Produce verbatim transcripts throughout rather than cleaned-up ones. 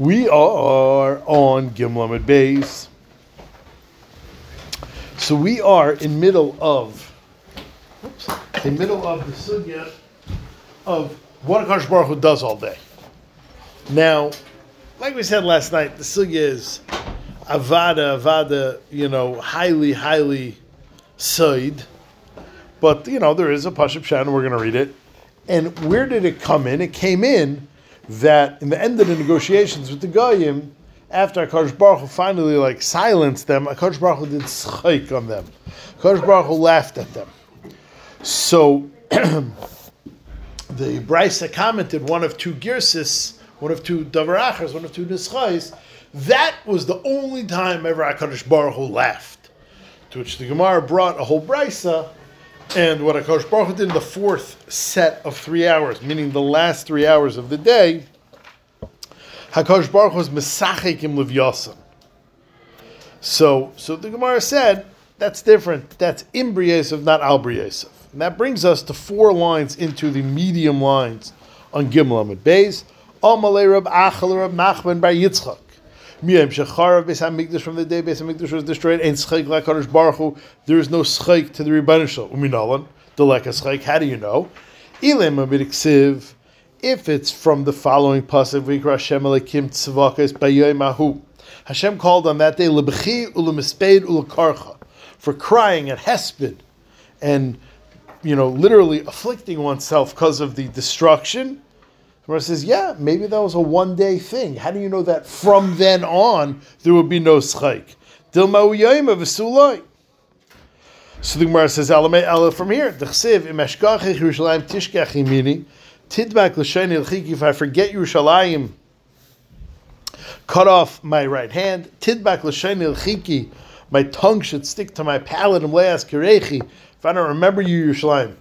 We are on Gimlamed Base. So we are in middle of, oops, in middle of the sugya of what HaKash Baruch Hu does all day. Now, like we said last night, the sugya is avada, avada, you know, highly, highly soid. But, you know, there is a Pashup Shan, and we're going to read it. And where did it come in? It came in that in the end of the negotiations with the Goyim, after HaKadosh Baruch Hu finally like silenced them, HaKadosh Baruch Hu did schaik on them. HaKadosh Baruch Hu laughed at them. So the Brisa commented, one of two girsis, one of two davarachas, one of two nischais, that was the only time ever HaKadosh Baruch Hu laughed. To which the Gemara brought a whole Brisa. And what HaKadosh Baruch Hu did in the fourth set of three hours, meaning the last three hours of the day, HaKadosh Baruch Hu was mesachek im Livyasan. So, so the Gemara said, that's different. That's im B'Yesav, not al B'Yesav. And that brings us to four lines into the medium lines on Gimlamed Beis. Amalei Rab Achal Rab Nachman Bar Yitzchak. Miyam Shechar of Beis HaMikdash, from the day Beis HaMikdash was destroyed, ain't Schaik LaKadosh Baruch Hu, there is no Schaik to the Rebbeinu Shlomo. Uminalan, the Leka Schaik, how do you know? Ilem Abiriksiv, if it's from the following Pasuk, V'yikra Hashem Alekim Tzvakes Bayoy Mahu. Hashem called on that day, Lebchi Ulemesped Ulekarcha, for crying at Hesped, and, you know, literally afflicting oneself because of the destruction. Gemara says, yeah, maybe that was a one-day thing. How do you know that from then on there would be no schaik? Dilma u'yayim v'sulay. So the Gemara says, Alamei Aleph from here. D'chsev im eshkachich Yerushalayim tishkach imini tidbak l'sheni l'chiki. If I forget Yerushalayim, cut off my right hand. Tidbak l'sheni l'chiki. My tongue should stick to my palate. And le'as kirechi. If I don't remember you, Yerushalayim.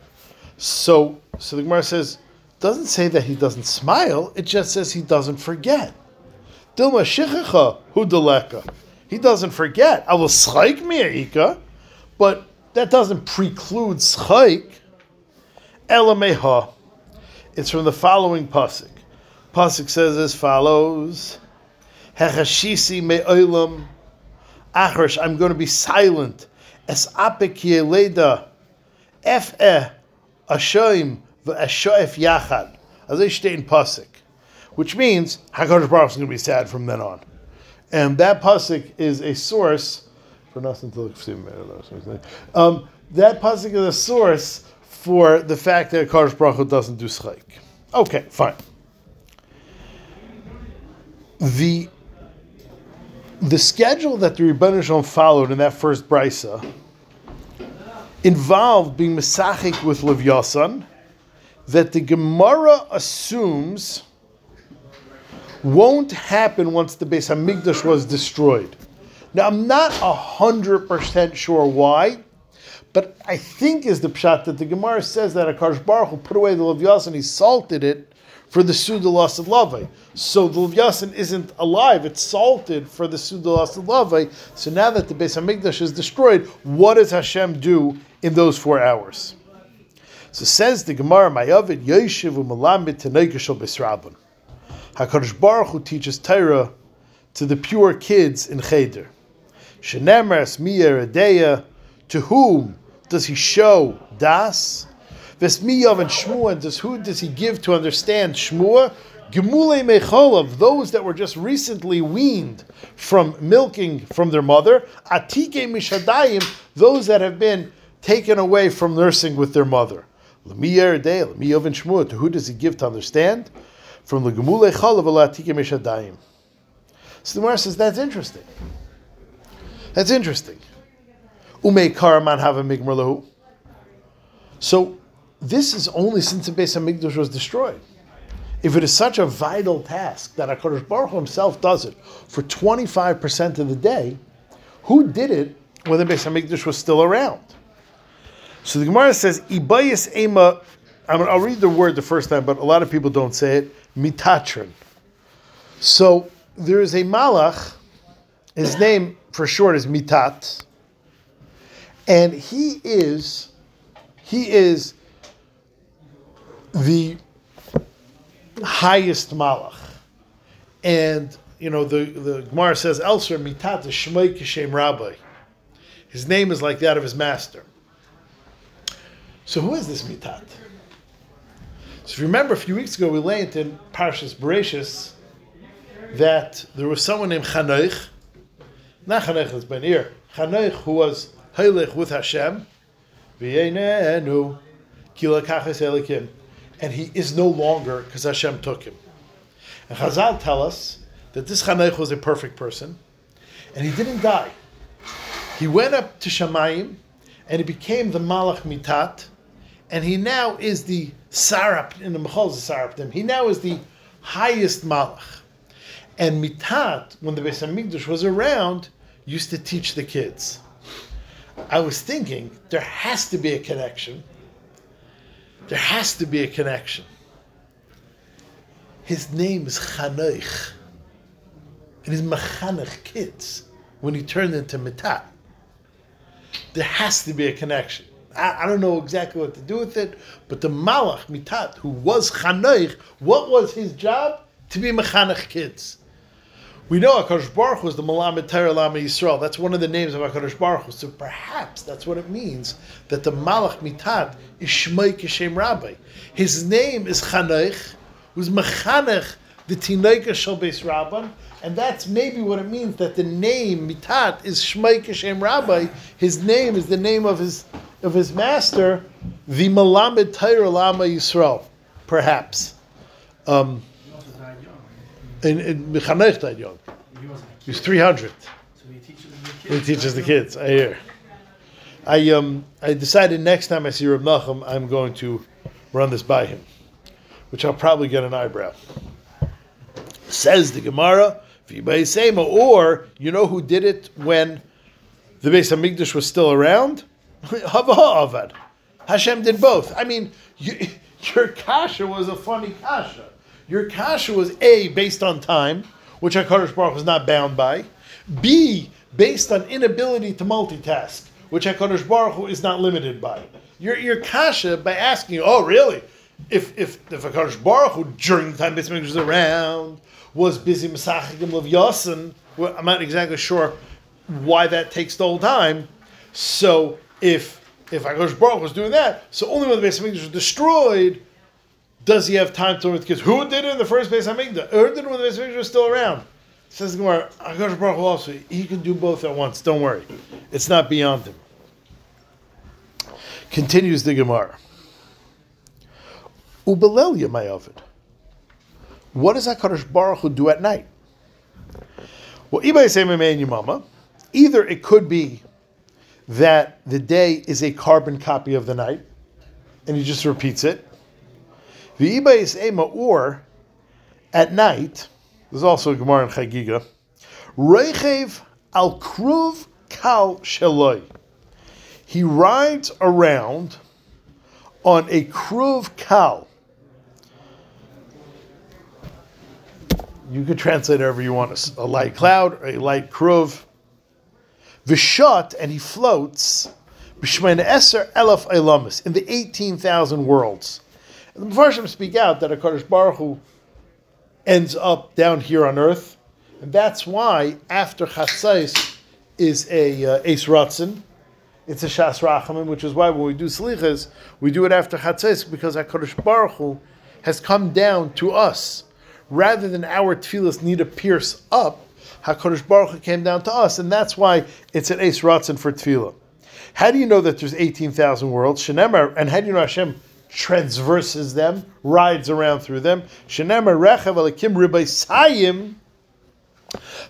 So, so the Gemara says, doesn't say that he doesn't smile, it just says he doesn't forget. Dilma shichacha hu deleka. He doesn't forget. I will schaik mi'ika, but that doesn't preclude schaik. Elameha. It's from the following pasuk. Pasuk says as follows: Hechashisi me'olam achresh. I'm going to be silent. Es apik yeleda. Ef'eh ashoim. Which means HaKadosh Baruch Hu is going to be sad from then on. And that pasuk is a source for nothing to look for. Um, that pasuk is a source for the fact that HaKadosh Baruch Hu doesn't do schaik. Okay, fine. The, the schedule that the Rebbeinu Shlomo followed in that first brisa involved being mesachik with Livyasan, that the Gemara assumes won't happen once the Beis HaMikdash was destroyed. Now, I'm not one hundred percent sure why, but I think is the pshat that the Gemara says that HaKadosh Baruch Hu put away the Livyasan, he salted it for the Suda Lasad Lavei. So the Livyasan isn't alive, it's salted for the Suda Lasad Lavei. So now that the Beis HaMikdash is destroyed, what does Hashem do in those four hours? So says the Gemara, Mayavid Yeshiv u'Melamed Taneikish Obisrabun. HaKadosh Baruch Hu teaches Torah to the pure kids in Cheder. Shenemras mi'eredeya, to whom does he show das? Vesmiyav and Shmuel, does who does he give to understand Shmuel? Gemulei mecholav, those that were just recently weaned from milking from their mother. Atike mishadayim, those that have been taken away from nursing with their mother. To who does he give to understand? From the Gemulei Chalav Alatike Meshadayim. So the Gemara says that's interesting. That's interesting. Umei Karaman Hava Migmar Lahu. So this is only since the Beis HaMikdash was destroyed. If it is such a vital task that HaKadosh Baruch Hu himself does it for twenty-five percent of the day, who did it when the Beis HaMikdash was still around? So the Gemara says, Ibayis Ema, I mean, I'll read the word the first time, but a lot of people don't say it, Metatron. So there is a Malach, his name for short is Metat, and he is, he is the highest Malach. And you know, the, the Gemara says, Elser mitat shmei kishem rabbi. His name is like that of his master. So who is this mitat? So if you remember, a few weeks ago, we learned in Parshas Bereishis that there was someone named Chaneich, not Chaneich that's been here, Chaneich who was Hailech with Hashem, V'yenenu, Kilakaches Elikim, and he is no longer because Hashem took him. And Chazal tell us that this Chaneich was a perfect person, and he didn't die. He went up to Shamayim, and he became the Malach Metat, and he now is the Sarap, in the Mechol Saraptim, he now is the highest Malach. And Metat, when the Beis HaMikdash was around, used to teach the kids. I was thinking, there has to be a connection. There has to be a connection. His name is Chaneich. And his Machanech kids, when he turned into Metat. There has to be a connection. I, I don't know exactly what to do with it, but the Malach Metat, who was Chaneich, what was his job? To be Machanech kids. We know HaKadosh Baruch Hu is the Malach Metat Lama Yisrael. That's one of the names of HaKadosh Baruch Hu. So perhaps that's what it means, that the Malach Metat is Shmei Kishem Rabbi. His name is Chaneich, who's Machanech, the Tinaika Shal Beis Rabban, and that's maybe what it means, that the name Metat is Shmei Kishem Rabbi. His name is the name of his of his master, the Malach Metat Lama Yisrael. Perhaps. Um, And, and Chaneich died young. He was three hundred. So he teaches the kids. He teaches the kids. I hear. I um I decided next time I see Rab Nachum, I'm going to run this by him, which I'll probably get an eyebrow. Says the Gemara, or you know who did it when the Beis HaMikdash was still around? Hashem did both. I mean, you, your kasha was a funny kasha. Your kasha was A, based on time, which HaKadosh Baruch was not bound by. B, based on inability to multitask, which HaKadosh Baruch Hu is not limited by. Your, your kasha, by asking, oh really, if if, if HaKadosh Baruch Hu, during the time Beis HaMikdash was around, was busy Mesachik and Livyasan, well, I'm not exactly sure why that takes the whole time. So if, if HaKadosh Baruch Hu was doing that, so only when the Beis HaMikdash was destroyed, does he have time to learn with kids? Who did it in the first place? I mean, the Who did it when the Beis HaMikdash was still around? Says the Gemara, HaKadosh Baruch Hu also, he can do both at once. Don't worry. It's not beyond him. Continues the Gemara. Ubelelya, my Ovid. What does HaKadosh Baruch Hu do at night? Well, either it could be that the day is a carbon copy of the night, and he just repeats it. Or at night, there's also a Gemara in Chagiga, Reichev al Kruv Kal Sheloi. He rides around on a Kruv Kal. You could translate however you want, a light cloud, or a light Kruv. Vishat, and he floats, B'shmein Eser Elef Eilamis, in the eighteen thousand worlds. The Maharsha speak out that HaKadosh Baruch Hu ends up down here on earth. And that's why after Chatzais is a uh, Eis Ratzin, it's a Shas Rachamim, which is why when we do Selichas, we do it after Chatzais, because HaKadosh Baruch Hu has come down to us. Rather than our Tefillas need to pierce up, HaKadosh Baruch Hu came down to us. And that's why it's an Eis Ratzin for Tefillah. How do you know that there's eighteen thousand worlds? Shenemar, and how do you know Hashem transverses them, rides around through them? Shenema Rechav Alakim Ribaisayim.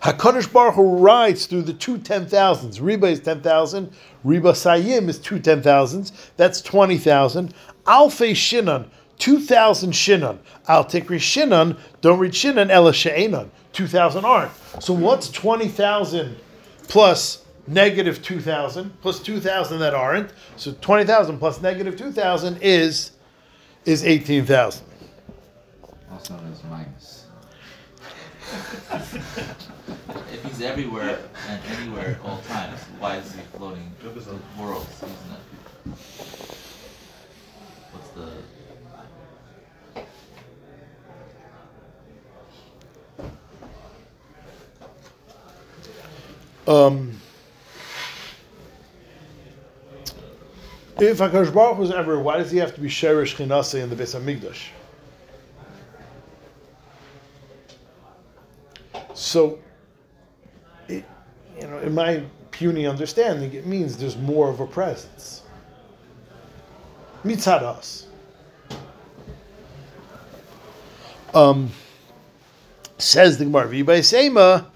HaKadosh Baruch Hu rides through the two ten thousands. Riba is ten thousand. Ribaisayim is two ten thousands. That's twenty thousand. Alfei Shinan, two thousand Shinan. Al Tikri Shinan, don't read Shinan, Ela She'enon, two thousand aren't. So what's twenty thousand plus negative two thousand, plus two thousand that aren't? So twenty thousand plus negative two thousand is is eighteen thousand. Also known as minus. If he's everywhere and anywhere at all times, why is he floating the world? What's the... Um, if HaKadosh Baruch Hu was ever, why does he have to be Sheresh Chinase in the Beis HaMikdash? So, it, you know, in my puny understanding, it means there's more of a presence. Mitzad us. Um, says the Gemara, V'yibay Seima,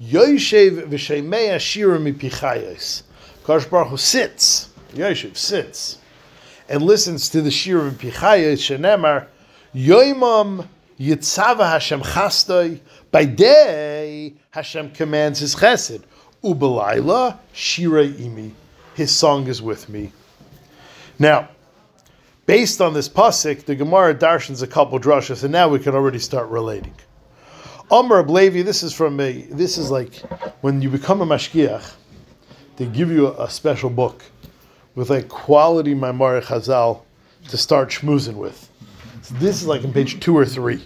Yoyshev v'sheimei ashira mipichayos. HaKadosh Baruch Hu sits, Yoyshev sits, and listens to the shira mipichayos, shenemar, Yoimam Yitzava Hashem chastoi. By day, Hashem commands His chesed. Ubelayla shirei imi. His song is with me. Now, based on this pasuk, the Gemara darshans a couple drashas, and now we can already start relating. Amar Ablevi, this is from a. This is like when you become a mashgiach, they give you a, a special book with like quality Maimar Chazal to start schmoozing with. So this is like on page two or three.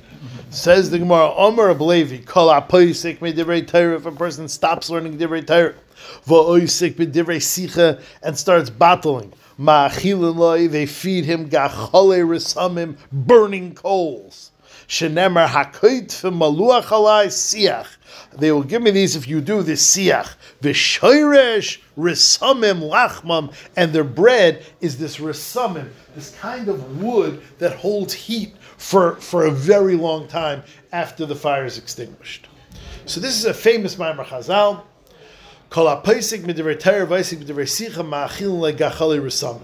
Says the Gemara, Amar Ablevi, Kol Apoisik Midivrei Torah. If a person stops learning Divrei Torah, Va'oisik Midivrei Sicha, and starts battling, Ma'achilin Loi, they feed him Gachole Risamim, burning coals. Shenemer Hakoit Fim Maluach Alai Siach. They will give me these if you do this Siach. V'shoyresh Risamim Lachmam, and their bread is this Risamim, this kind of wood that holds heat for, for a very long time after the fire is extinguished. So this is a famous Ma'amar Chazal. Kol ha'posek midivrei Torah v'osek midivrei sicha ma'achilin loi gachali risamim.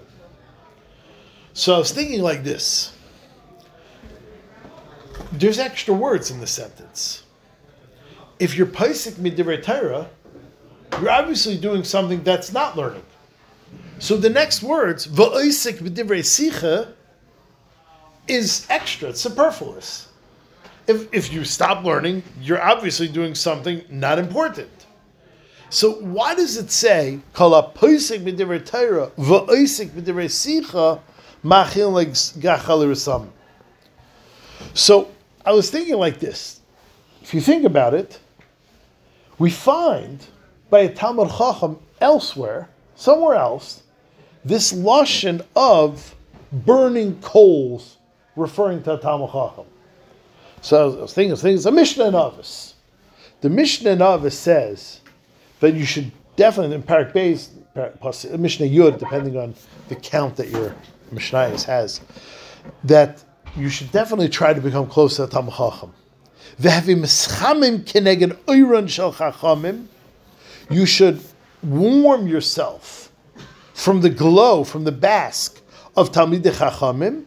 So I was thinking like this. There's extra words in the sentence. If you're posek midivrei Torah, you're obviously doing something that's not learning. So the next words, v'osek midivrei sicha, is extra, it's superfluous. If, if you stop learning, you're obviously doing something not important. So why does it say kol ha'posek midivrei Torah va'osek midivrei sicha ma'achilin gachali risamim? So I was thinking like this. If you think about it, we find by a Talmud Chacham elsewhere, somewhere else, this lashon of burning coals referring to a Talmud Chacham. So I was, I was thinking, things. A Mishnah novice. The Mishnah novice says that you should definitely, in Parak Beis, Mishnah Yud, depending on the count that your Mishnayos has, that you should definitely try to become close to the Talmud Chacham. You should warm yourself from the glow, from the bask of Talmidei Chachamim.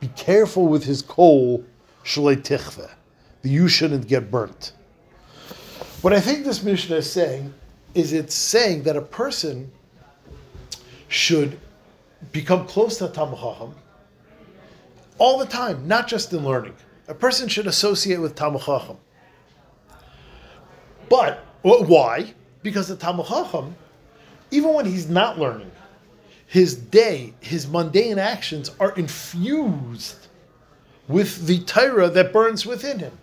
Be careful with his coal, that you shouldn't get burnt. What I think this Mishnah is saying is it's saying that a person should become close to Talmid Chacham all the time, not just in learning. A person should associate with Talmid Chacham. But, why? Because the Talmid Chacham, even when he's not learning, his day, his mundane actions are infused with the Torah that burns within him.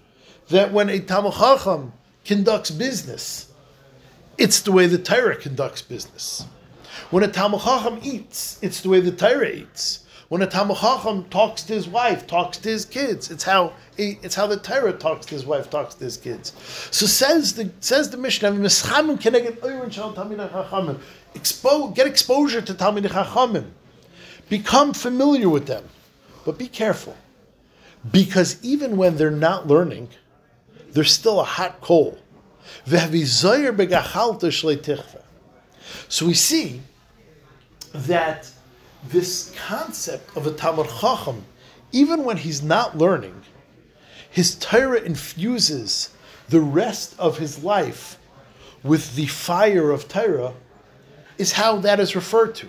That when a Talmid Chacham conducts business, it's the way the Torah conducts business. When a Talmid Chacham eats, it's the way the Torah eats. When a Talmid Chacham talks to his wife, talks to his kids, it's how it's how the Torah talks to his wife, talks to his kids. So says the says the Mishnah, expose, get exposure to Talmidei Chachamim, become familiar with them, but be careful, because even when they're not learning, they're still a hot coal. So we see that this concept of a Talmid Chacham, even when he's not learning, his Torah infuses the rest of his life with the fire of Torah, is how that is referred to.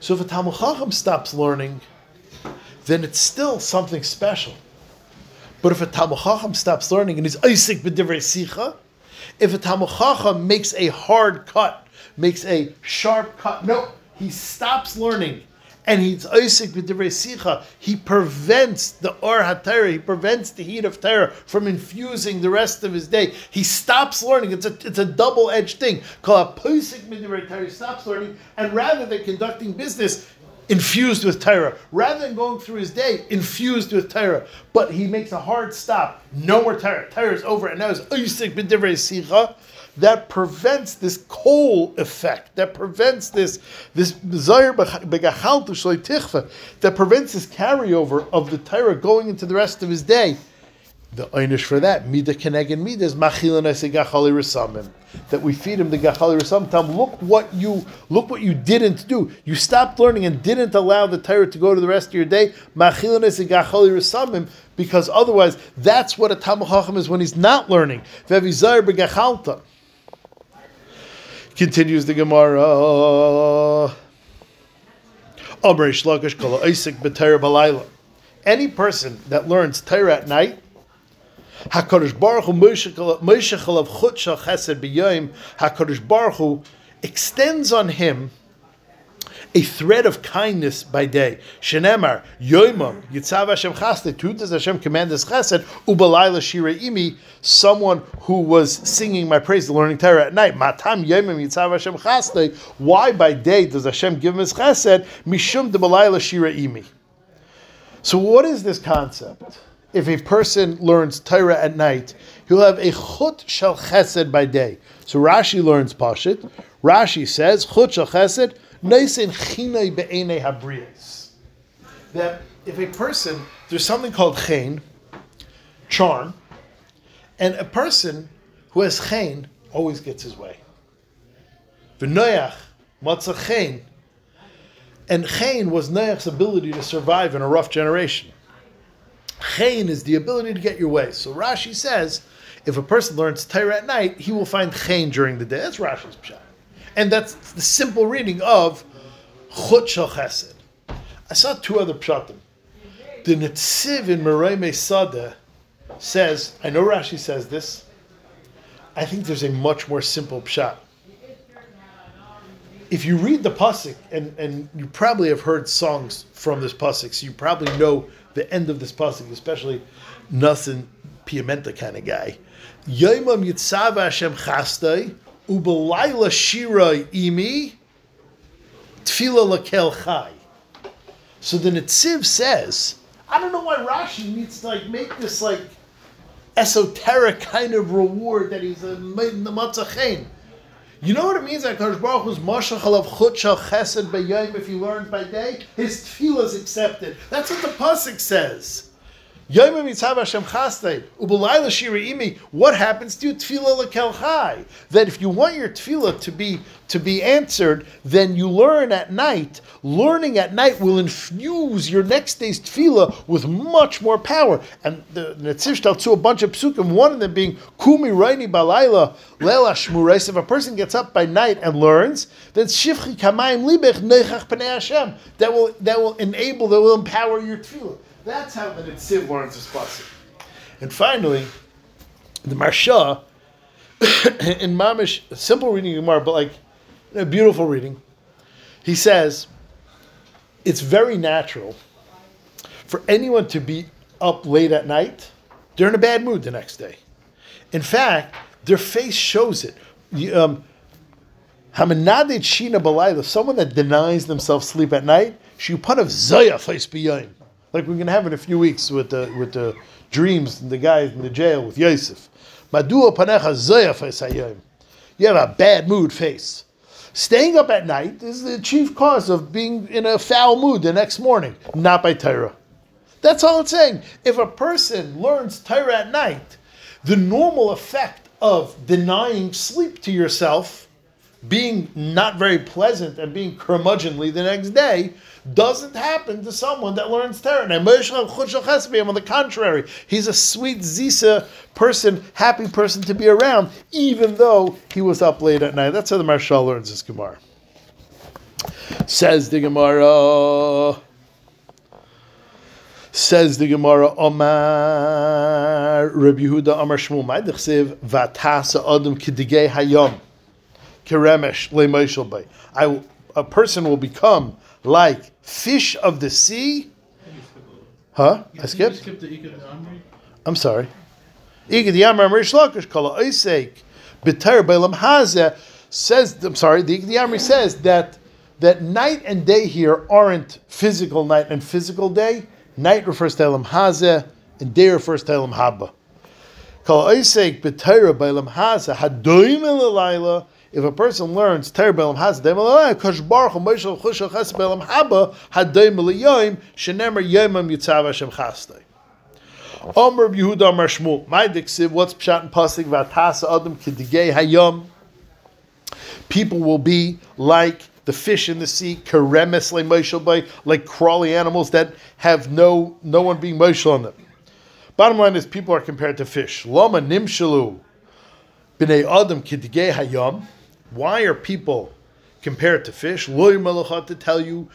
So if a Talmid Chacham stops learning, then it's still something special. But if a Talmid Chacham stops learning and he's Isik B'divrei Sicha, if a Talmid Chacham makes a hard cut, makes a sharp cut. No, he stops learning and he's Isaac with the Resicha. He prevents the Or HaTorah, he prevents the heat of Torah from infusing the rest of his day. He stops learning. It's a it's a double-edged thing. Called Posik Midorei Torah, he stops learning, and rather than conducting business, infused with Torah. Rather than going through his day, infused with Torah. But he makes a hard stop. No more Torah. Torah is over, and now it's Isaac with the Resicha. That prevents this coal effect, that prevents this this desire that prevents this carryover of the Torah going into the rest of his day. The einish for that, mida keneged mida, is machilin asay gachali resamim, that we feed him the gachali resamim. Tom, look what you look what you didn't do. You stopped learning and didn't allow the Torah to go to the rest of your day. Machilin asay gachali resamim, because otherwise, that's what a Talmid Chacham is when he's not learning. Vevizar begachalta. Continues the Gemara. Reish Lakish kol Isaac b'Torah b'Layla. Any person that learns Torah at night. HaKadosh Baruch Hu Moshechalav Chut Shal Chesed B'Yoyim. HaKadosh Baruch Hu extends on him a thread of kindness by day. Shenemar Yoimam Yitzav Hashem Chasde. Who does Hashem command this Chesed? Ubalayla Shiraimi. Someone who was singing my praise, learning Torah at night. Matam Yoimam Yitzav Hashem Chasde. Why by day does Hashem give him his Chesed? Mishum Debalayla Shiraimi. So what is this concept? If a person learns Torah at night, he'll have a chut shel chesed by day. So Rashi learns Pashit. Rashi says, chut shel chesed, neisen chinai be'enei habriyos. That if a person, there's something called chen, charm, and a person who has chen always gets his way. V'noach matzah chen. And chen was Noach's ability to survive in a rough generation. Chen is the ability to get your way. So Rashi says, if a person learns Torah at night, he will find chen during the day. That's Rashi's pshat, and that's the simple reading of Chut Shel Chesed. I saw two other pshatim. The Netziv in Marei Meisadeh says, I know Rashi says this. I think there's a much more simple pshat. If you read the pasuk, and, and you probably have heard songs from this pasuk, so you probably know the end of this pasuk, especially Nasan Piamenta kind of guy. Yoimam Yitzav Hashem Chastei, Ubalayla Shirai Imi, Tfila Lakel Chai. So the Netziv says, I don't know why Rashi needs to like make this like esoteric kind of reward that he's a matzachain. You know what it means that HaKadosh Baruch Hu's mashachal of chut shel chesed b'yom, if he learns by day, his tefillah is accepted. That's what the pasuk says. Yoimim yitzav Hashem chastei u'b'layla shiraimi. What happens to your tefillah lekel chai? That if you want your tefillah to be to be answered, then you learn at night. Learning at night will infuse your next day's tefillah with much more power. And the Netziv tells to a bunch of psukim, one of them being Kumi Reini Balayla Lela Shmureis. If a person gets up by night and learns, then Shivchi Kamayim Libech Nechach Pnei Hashem. That will that will enable, that will empower your tefillah. That's how the Netziv learns is possible. And finally, the Maharsha in Mamish, a simple reading of Gemara, but like a beautiful reading. He says, it's very natural for anyone to be up late at night. They're in a bad mood the next day. In fact, their face shows it. Um, someone that denies themselves sleep at night, like we're going to have in a few weeks with the with the dreams and the guys in the jail with Yosef. You have a bad mood face. Staying up at night is the chief cause of being in a foul mood the next morning, not by Torah. That's all it's saying. If a person learns Torah at night, the normal effect of denying sleep to yourself, being not very pleasant and being curmudgeonly the next day, doesn't happen to someone that learns Torah. And on the contrary, he's a sweet zisa person, happy person to be around, even though he was up late at night. That's how the Maharsha learns his Gemara. Says the Gemara. Says the Gemara, Omar Rabbi Yehuda Amar Shmuel Ma'idachsev Vatasa Adam Kidigay Hayom Keremesh LeMoshel Bay. I a person will become like fish of the sea. Huh? I skipped? You skipped the Ikdei Yamri? I'm sorry. Ikdei Yamri Reish Lakish Kala Oisek B'Tayr B'Elam Hazeh says, I'm sorry, the Ikdei Yamri says that that night and day here aren't physical night and physical day. Night refers to Elam Hazeh and day refers to Elam Haba. Kala Oisek B'Tayr B'Elam Hazeh Hadoim Elalayla. If a person learns Torah b'elam hazeh, Daim alay, HaKash Baruch Hu Moshe L'chusha Chas b'elam haba, Hadoim l'yoyim, Shenemer yoyimam Yitzav Hashem Chasdei. Omer Rabbi Yehuda Omer Shmuel, my Dixiv, what's Pshat and Pasuk, V'atasa Adam K'digei Hayom. People will be like the fish in the sea, Keremes Le'Moshe L'bay, like crawly animals that have no no one being Moshe on them. Bottom line is, people are compared to fish. Lama Nimshalu B'nei Adam K'digei Hayom. Why are people compared to fish? Lo yimalachot, to tell you,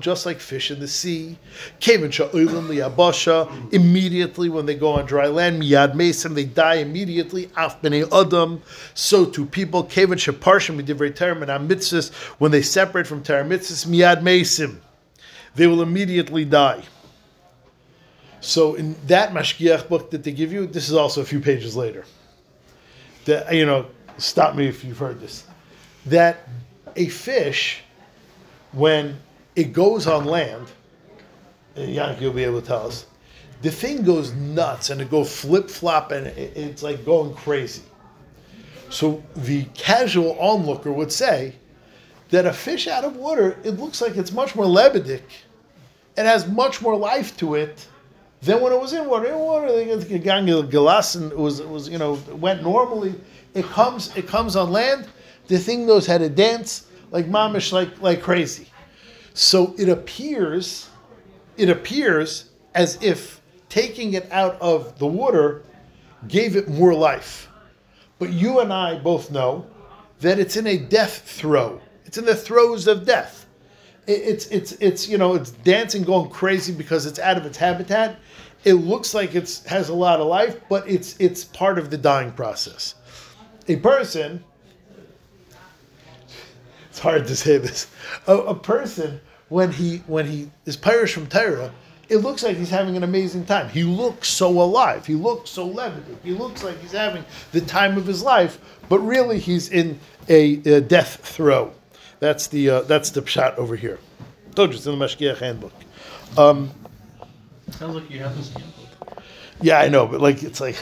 just like fish in the sea, immediately when they go on dry land, miyad mesim, they die immediately. Af b'nei adam, so to people, when they separate from Torah mitzvos, miyad mesim, they will immediately die. So in that Mashgiach book that they give you, this is also a few pages later. That, you know, stop me if you've heard this, that a fish, when it goes on land, and Yank, you'll be able to tell us, the thing goes nuts and it goes flip-flop and it, it's like going crazy. So the casual onlooker would say that a fish out of water, it looks like it's much more lebedic. It has much more life to it than when it was in water. In water, they it was, it was, you know, went normally. It comes, it comes on land. The thing knows how to dance like mamish, like like crazy. So it appears, it appears as if taking it out of the water gave it more life. But you and I both know that it's in a death throe. It's in the throes of death. It's it's it's you know it's dancing, going crazy because it's out of its habitat. It looks like it's has a lot of life, but it's it's part of the dying process. A person, it's hard to say this. A, a person when he when he is perished from Torah, it looks like he's having an amazing time. He looks so alive. He looks so levitic. He looks like he's having the time of his life, but really he's in a, a death throe. That's the uh, that's the pshat over here. Told you it's in the Mashgiach handbook. Um, Sounds like you have this handbook. Yeah, I know, but like it's like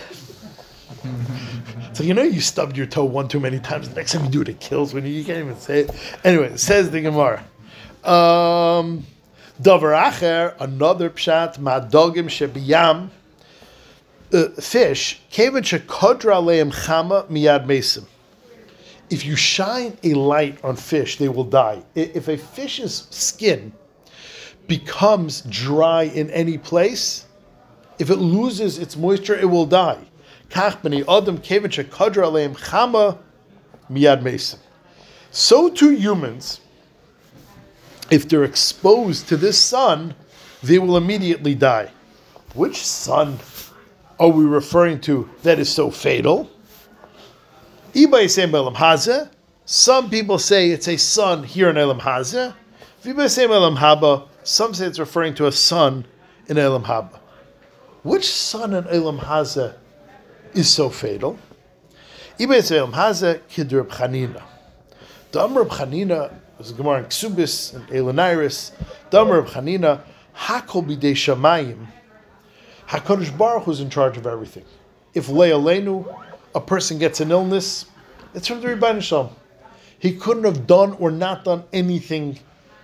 so you know you stubbed your toe one too many times. The next time you do it, it kills when you, you can't even say it. Anyway, it says the Gemara. Um, Davar acher, another pshat, madogim shebiyam, fish kevan shekodra leim chama miyad mesim. If you shine a light on fish, they will die. If a fish's skin becomes dry in any place, if it loses its moisture, it will die. So to humans, if they're exposed to this sun, they will immediately die. Which sun are we referring to that is so fatal? Some people say it's a sun here in Elam Hazeh. Some say it's referring to a sun in Elam Haba. Which sun in Elam Hazeh is so fatal? Yitzvayam Khanina. Dam Rab Chanina, there's a Gemara in Ksubis and Elenairis. Dam Rab Chanina, Hakol Bidei Shamayim. HaKadosh Baruch Hu is in charge of everything. If Le'aleinu, a person gets an illness, it's from the Rebbeinu Shlomo. He couldn't have done or not done anything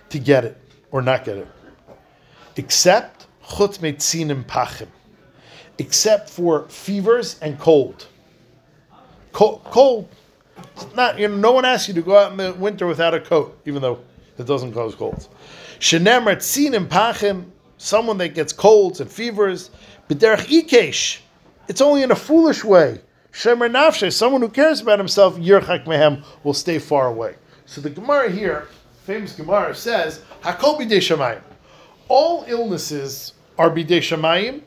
to get it or not get it, except chutz meitzinim pachim, except for fevers and cold. Cold, cold. It's not, you know, no one asks you to go out in the winter without a coat, even though it doesn't cause colds. Shenemar tzinim pachim, someone that gets colds and fevers, b'derech ikesh, it's only in a foolish way. Shemer nafshe, someone who cares about himself, yirchak mehem, will stay far away. So the Gemara here, famous Gemara, says, Hakol bidei shamayim. All illnesses are bidei shamayim,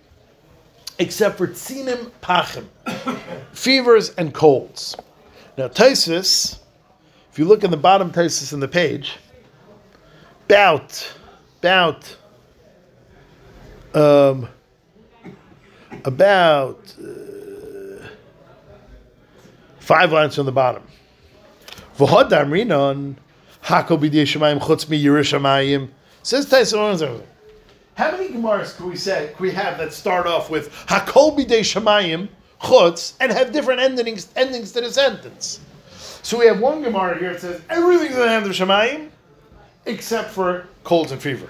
except for tzinim pachim, fevers and colds. Now Tosfos, if you look in the bottom Tosfos in the page, about about um, about uh, five lines from the bottom. V'hod damrinon hako b'dei shemayim chutz mi yirei shemayim. Says Taisamonos. How many Gemaras can we say can we have that start off with hako b'dei shemayim chutz and have different endings endings to the sentence? So we have one Gemara here that says everything's in the hand of Shemayim except for colds and fever.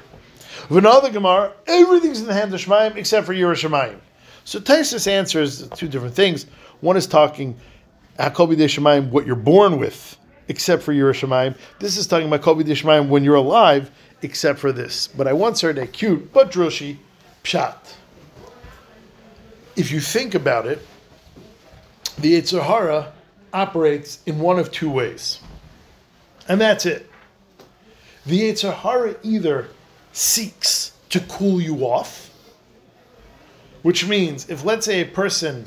With another Gemara, everything's in the hand of Shemayim except for Yerusha Shemayim. So Taisus answers two different things. One is talking Hako B'Dei Shemayim, what you're born with, except for Yerusha Shemayim. This is talking about Hako B'Dei Shemayim when you're alive, except for this. But I once heard a cute but drushy pshat. If you think about it, the Yetzer Hara operates in one of two ways, and that's it. The Yetzer Hara either seeks to cool you off, which means if, let's say, a person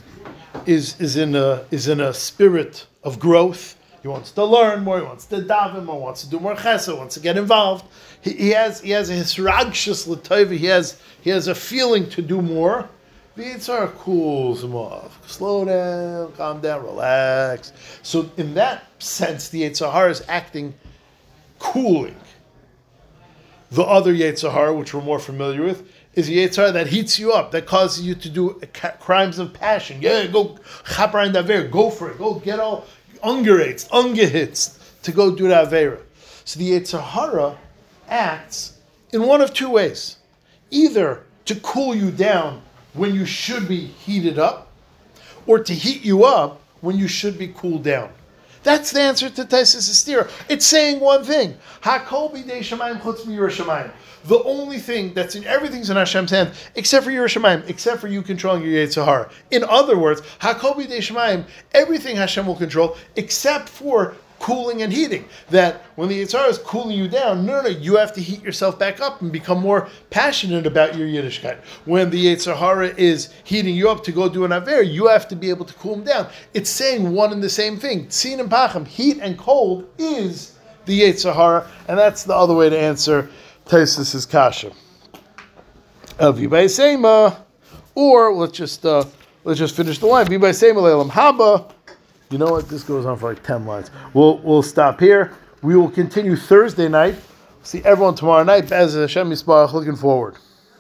is is in a is in a spirit of growth, he wants to learn more, he wants to daven more, wants to do more chesed, wants to get involved. He, he has he has a hisragshus l'tova. He has he has a feeling to do more. The Yetzer Hara cools him off. Slow down, calm down, relax. So in that sense, the Yetzer Hara is acting cooling. The other Yetzer Hara, which we're more familiar with, is the Yetzer Hara that heats you up, that causes you to do crimes of passion. Yeah, go chaper and Avera, go for it, go get all ungeretz, ungehitz, to go do the Avera. So the Yetzer Hara acts in one of two ways. Either to cool you down when you should be heated up, or to heat you up when you should be cooled down. That's the answer to Taisus Estira. It's saying one thing. Hakol b'dei Shemayim chutz miYerusha Shemayim. The only thing that's in everything's in Hashem's hand, except for Yerusha Shemayim, except for you controlling your Yetzer Hara. In other words, Hakol b'dei Shemayim, everything Hashem will control, except for cooling and heating. That when the Yetzer Hara is cooling you down, no, no, no, you have to heat yourself back up and become more passionate about your Yiddishkeit. When the Yetzer Hara is heating you up to go do an Aver, you have to be able to cool him down. It's saying one and the same thing. Tzin and Pachim, heat and cold, is the Yetzer Hara, and that's the other way to answer Taisus's kasha. Or let's just uh, let's just finish the line. Haba. You know what? This goes on for like ten lines. We'll we'll stop here. We will continue Thursday night. See everyone tomorrow night. Be'ez Hashem Yisbarach. Looking forward.